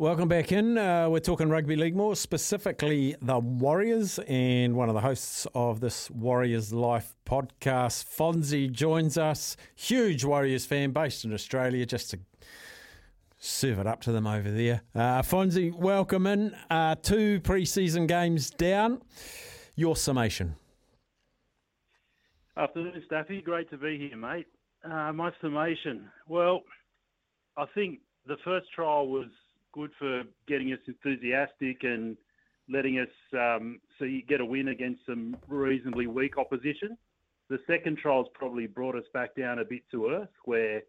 Welcome back in. We're talking rugby league, more specifically the Warriors, and one of the hosts of this Warriors Life podcast, Fonzie, joins us. Huge Warriors fan based in Australia, just to serve it up to them over there. Fonzie, welcome in. Two pre-season games down. Your summation. Afternoon, Staffy. Great to be here, mate. My summation. Well, I think the first trial was good for getting us enthusiastic and letting us get a win against some reasonably weak opposition. The second trial's probably brought us back down a bit to earth, where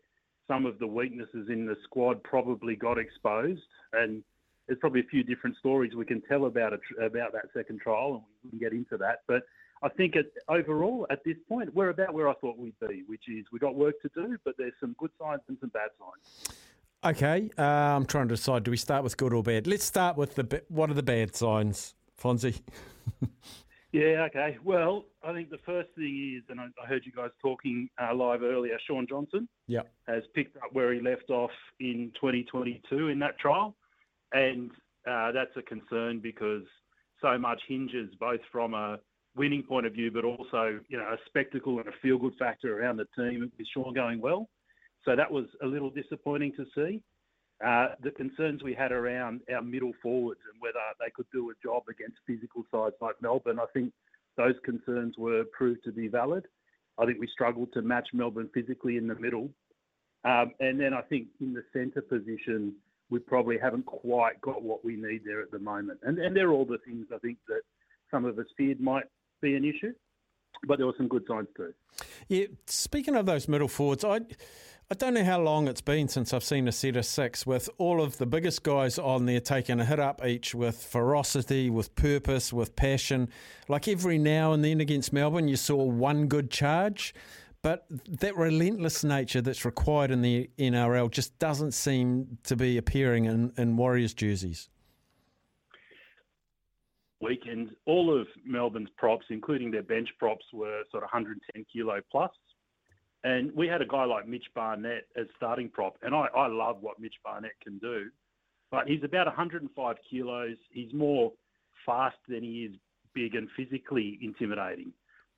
some of the weaknesses in the squad probably got exposed, and there's probably a few different stories we can tell about that second trial, and we can get into that. But I think overall, at this point, we're about where I thought we'd be, which is we got work to do, but there's some good signs and some bad signs. Okay, I'm trying to decide, do we start with good or bad? Let's start with what are the bad signs, Fonzie? Yeah, okay. Well, I think the first thing is, and I heard you guys talking live earlier, Sean Johnson has picked up where he left off in 2022 in that trial, and that's a concern because so much hinges both from a winning point of view but also, you know, a spectacle and a feel-good factor around the team with Sean going well. So that was a little disappointing to see. The concerns we had around our middle forwards and whether they could do a job against physical sides like Melbourne, I think those concerns were proved to be valid. I think we struggled to match Melbourne physically in the middle. And then I think in the centre position, we probably haven't quite got what we need there at the moment. And they're all the things I think that some of us feared might be an issue. But there were some good signs too. Yeah, speaking of those middle forwards, I don't know how long it's been since I've seen a set of six with all of the biggest guys on there taking a hit up each with ferocity, with purpose, with passion. Like every now and then against Melbourne, you saw one good charge, but that relentless nature that's required in the NRL just doesn't seem to be appearing in Warriors jerseys. Weekend, all of Melbourne's props, including their bench props, were sort of 110 kilo plus. And we had a guy like Mitch Barnett as starting prop, and I love what Mitch Barnett can do, but he's about 105 kilos. He's more fast than he is big and physically intimidating.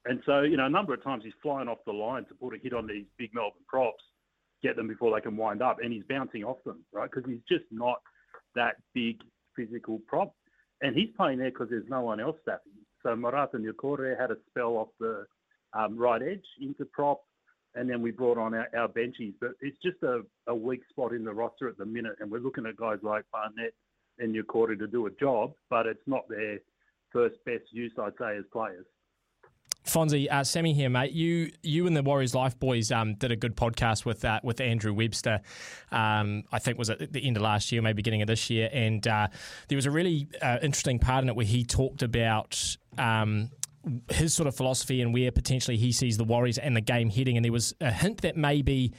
And so, you know, a number of times he's flying off the line to put a hit on these big Melbourne props, get them before they can wind up, and he's bouncing off them, right? Because he's just not that big physical prop. And he's playing there because there's no one else staffing. So Marata Nukorau had a spell off the right edge into prop, and then we brought on our benchies. But it's just a weak spot in the roster at the minute, and we're looking at guys like Barnett and Nukorau to do a job, but it's not their first best use, I'd say, as players. Fonzie, Sammy here, mate. You and the Warriors Life boys did a good podcast with Andrew Webster, I think was at the end of last year, maybe beginning of this year. And there was a really interesting part in it where he talked about his sort of philosophy and where potentially he sees the Warriors and the game heading. And there was a hint that maybe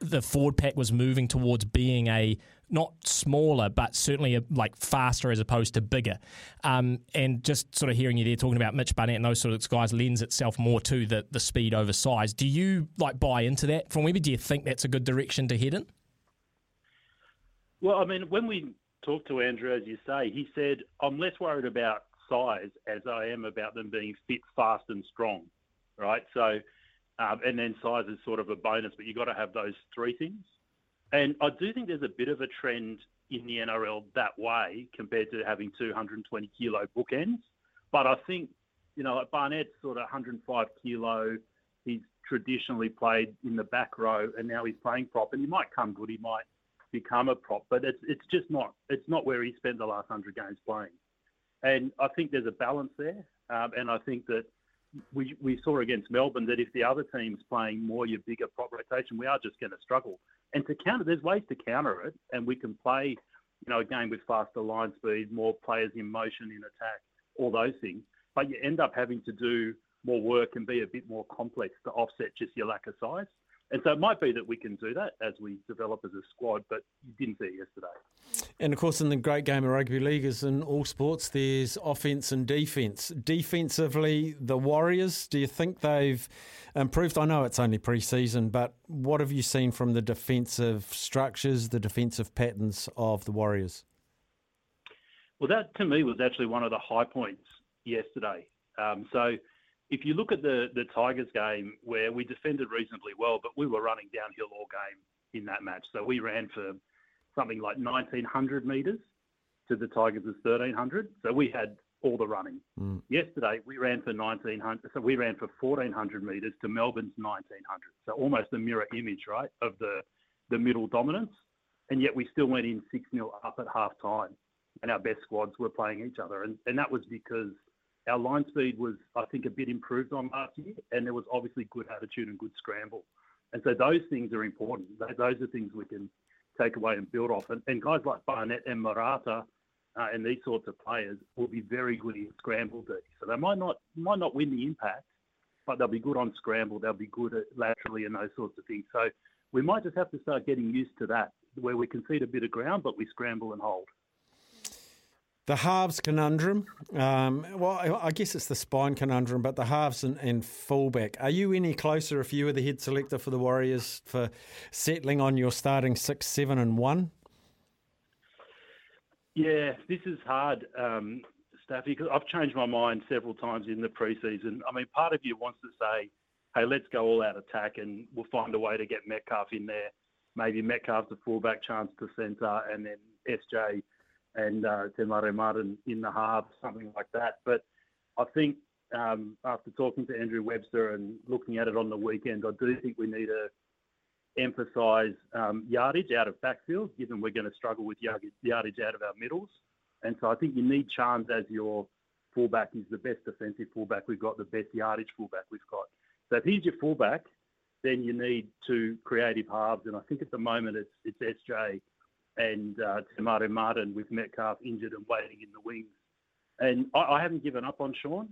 the forward pack was moving towards being a not smaller, but certainly like faster as opposed to bigger. And just sort of hearing you there talking about Mitch Barnett and those sort of guys lends itself more to the speed over size. Do you like buy into that from Webby? Do you think that's a good direction to head in? Well, I mean, when we talked to Andrew, as you say, he said, I'm less worried about size as I am about them being fit, fast and strong, right? So, and then size is sort of a bonus, but you've got to have those three things. And I do think there's a bit of a trend in the NRL that way compared to having 220 kilo bookends. But I think, you know, Barnett's sort of 105 kilo. He's traditionally played in the back row, and now he's playing prop. And he might come good. He might become a prop. But it's just not where he spent the last 100 games playing. And I think there's a balance there. And I think that we saw against Melbourne that if the other team's playing more your bigger prop rotation, we are just going to struggle. And to counter, there's ways to counter it, and we can play, you know, a game with faster line speed, more players in motion, in attack, all those things. But you end up having to do more work and be a bit more complex to offset just your lack of size. And so it might be that we can do that as we develop as a squad, but you didn't see it yesterday. And, of course, in the great game of rugby league, as in all sports, there's offence and defence. Defensively, the Warriors, do you think they've improved? I know it's only pre-season, but what have you seen from the defensive structures, the defensive patterns of the Warriors? Well, that, to me, was actually one of the high points yesterday. If you look at the Tigers game, where we defended reasonably well, but we were running downhill all game in that match. So we ran for something like 1,900 metres to the Tigers' 1,300. So we had all the running. Yesterday, we ran for 1,900. So we ran for 1,400 metres to Melbourne's 1,900. So almost a mirror image, right, of the middle dominance. And yet we still went in 6-0 up at half time. And our best squads were playing each other. And that was because our line speed was, I think, a bit improved on last year, and there was obviously good attitude and good scramble. And so those things are important. Those are things we can take away and build off. And guys like Barnett and Marata and these sorts of players will be very good in scramble duty. So they might not win the impact, but they'll be good on scramble. They'll be good at laterally and those sorts of things. So we might just have to start getting used to that, where we concede a bit of ground, but we scramble and hold. The halves conundrum, well, I guess it's the spine conundrum, but the halves and fullback. Are you any closer, if you were the head selector for the Warriors, for settling on your starting 6, 7 and 1? Yeah, this is hard, Staffy, because I've changed my mind several times in the preseason. I mean, part of you wants to say, hey, let's go all out attack and we'll find a way to get Metcalf in there. Maybe Metcalf to fullback, Chance to centre, and then SJ and Te Maire Martin in the half, something like that. But I think after talking to Andrew Webster and looking at it on the weekend, I do think we need to emphasise yardage out of backfield, given we're going to struggle with yardage out of our middles. And so I think you need Charms as your fullback. He's the best defensive fullback we've got, the best yardage fullback we've got. So if he's your fullback, then you need two creative halves. And I think at the moment it's SJ and Te Maire Martin, with Metcalf injured and waiting in the wings. And I haven't given up on Sean.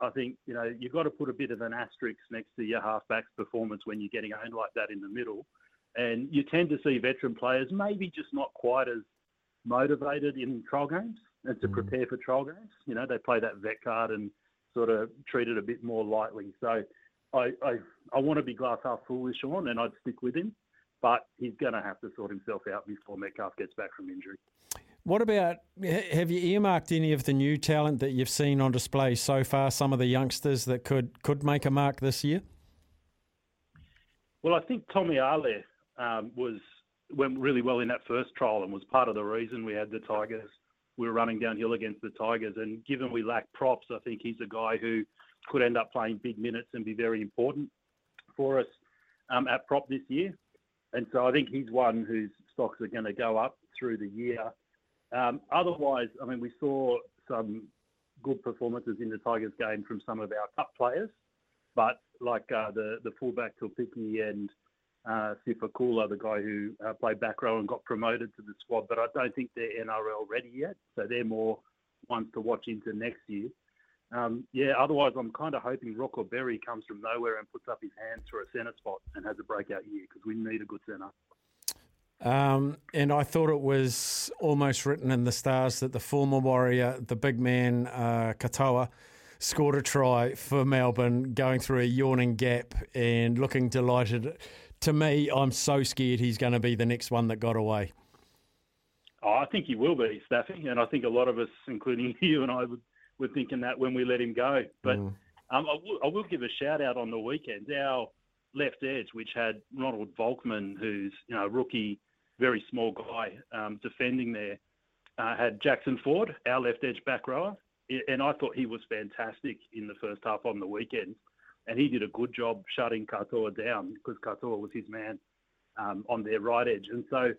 I think, you know, you've got to put a bit of an asterisk next to your halfback's performance when you're getting owned like that in the middle. And you tend to see veteran players maybe just not quite as motivated in trial games and to prepare for trial games. You know, they play that vet card and sort of treat it a bit more lightly. So I want to be glass half full with Sean, and I'd stick with him. But he's going to have to sort himself out before Metcalf gets back from injury. What about, have you earmarked any of the new talent that you've seen on display so far, some of the youngsters that could make a mark this year? Well, I think Tommy Arle went really well in that first trial and was part of the reason we had the Tigers. We were running downhill against the Tigers, and given we lack props, I think he's a guy who could end up playing big minutes and be very important for us at prop this year. And so I think he's one whose stocks are going to go up through the year. Otherwise, I mean, we saw some good performances in the Tigers game from some of our cup players, but like the fullback Tulpicki and Sifakula, the guy who played back row and got promoted to the squad, but I don't think they're NRL ready yet. So they're more ones to watch into next year. Otherwise, I'm kind of hoping Rocco Berry comes from nowhere and puts up his hand for a centre spot and has a breakout year, because we need a good centre. And I thought it was almost written in the stars that the former Warrior, the big man, Katoa, scored a try for Melbourne, going through a yawning gap and looking delighted. To me, I'm so scared he's going to be the next one that got away. Oh, I think he will be, Staffy, and I think a lot of us, including you and I, we're thinking that when we let him go. But I will give a shout-out on the weekend. Our left edge, which had Ronald Volkman, who's, you know, a rookie, very small guy, defending there, had Jackson Ford, our left edge back rower, and I thought he was fantastic in the first half on the weekend. And he did a good job shutting Katoa down, because Katoa was his man on their right edge. And so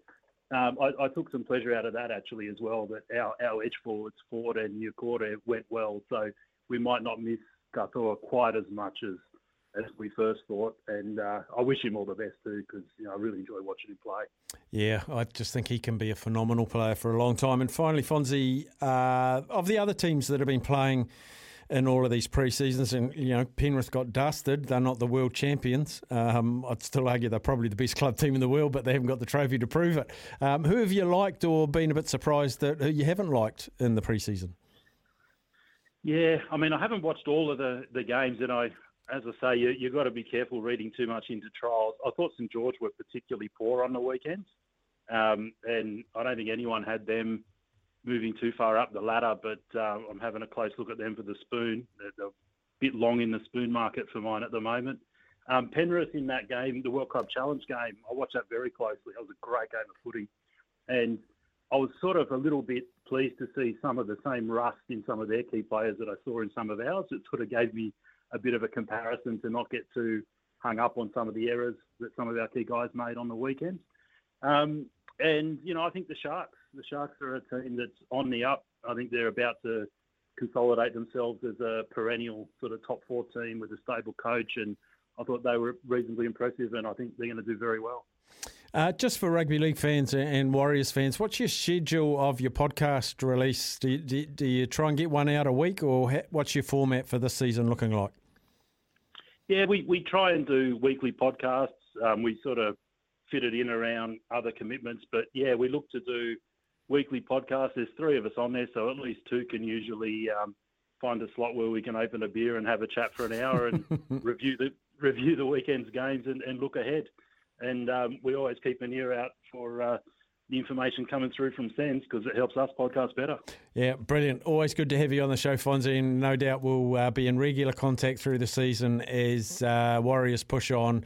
I took some pleasure out of that actually as well, that our edge forwards, Ford and Nukorau, went well. So we might not miss Katoa quite as much as we first thought. And I wish him all the best too, because I really enjoy watching him play. Yeah, I just think he can be a phenomenal player for a long time. And finally, Fonzie, of the other teams that have been playing in all of these pre-seasons, and Penrith got dusted, they're not the world champions. I'd still argue they're probably the best club team in the world, but they haven't got the trophy to prove it. Who have you liked or been a bit surprised that who you haven't liked in the pre-season? Yeah, I mean, I haven't watched all of the games, and as I say, you've got to be careful reading too much into trials. I thought St George were particularly poor on the weekend, and I don't think anyone had them moving too far up the ladder, but I'm having a close look at them for the spoon. They're a bit long in the spoon market for mine at the moment. Penrith in that game, the World Club Challenge game, I watched that very closely. That was a great game of footy. And I was sort of a little bit pleased to see some of the same rust in some of their key players that I saw in some of ours. It sort of gave me a bit of a comparison to not get too hung up on some of the errors that some of our key guys made on the weekend. I think the Sharks are a team that's on the up. I think they're about to consolidate themselves as a perennial sort of top four team with a stable coach, and I thought they were reasonably impressive, and I think they're going to do very well. Just for rugby league fans and Warriors fans, what's your schedule of your podcast release? Do you try and get one out a week, or what's your format for this season looking like? Yeah, we try and do weekly podcasts. We sort of fit it in around other commitments, but yeah, we look to do weekly podcasts. There's three of us on there, so at least two can usually find a slot where we can open a beer and have a chat for an hour and review the weekend's games and look ahead. And we always keep an ear out for the information coming through from Sens, because it helps us podcast better. Yeah, brilliant. Always good to have you on the show, Fonzie, and no doubt we'll be in regular contact through the season as Warriors push on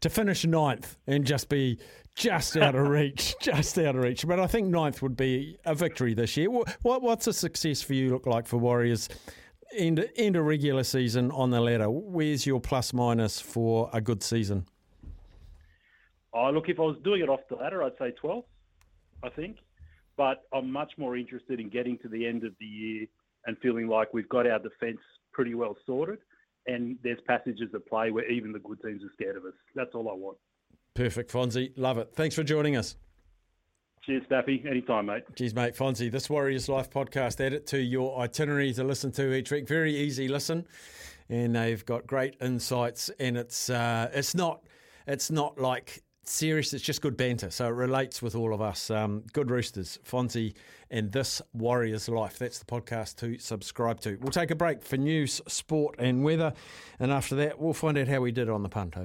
to finish ninth and just be just out of reach. But I think ninth would be a victory this year. What's a success for you look like for Warriors? End a regular season on the ladder. Where's your plus minus for a good season? Oh, look, if I was doing it off the ladder, I'd say 12th, I think. But I'm much more interested in getting to the end of the year and feeling like we've got our defence pretty well sorted. And there's passages of play where even the good teams are scared of us. That's all I want. Perfect, Fonzie. Love it. Thanks for joining us. Cheers, Staffy. Anytime, mate. Cheers, mate. Fonzie, This Warriors Life podcast, add it to your itinerary to listen to each week. Very easy listen. And they've got great insights. And it's not like serious. It's just good banter. So it relates with all of us. Good Roosters, Fonzie, and This Warriors Life. That's the podcast to subscribe to. We'll take a break for news, sport and weather. And after that, we'll find out how we did on the punt.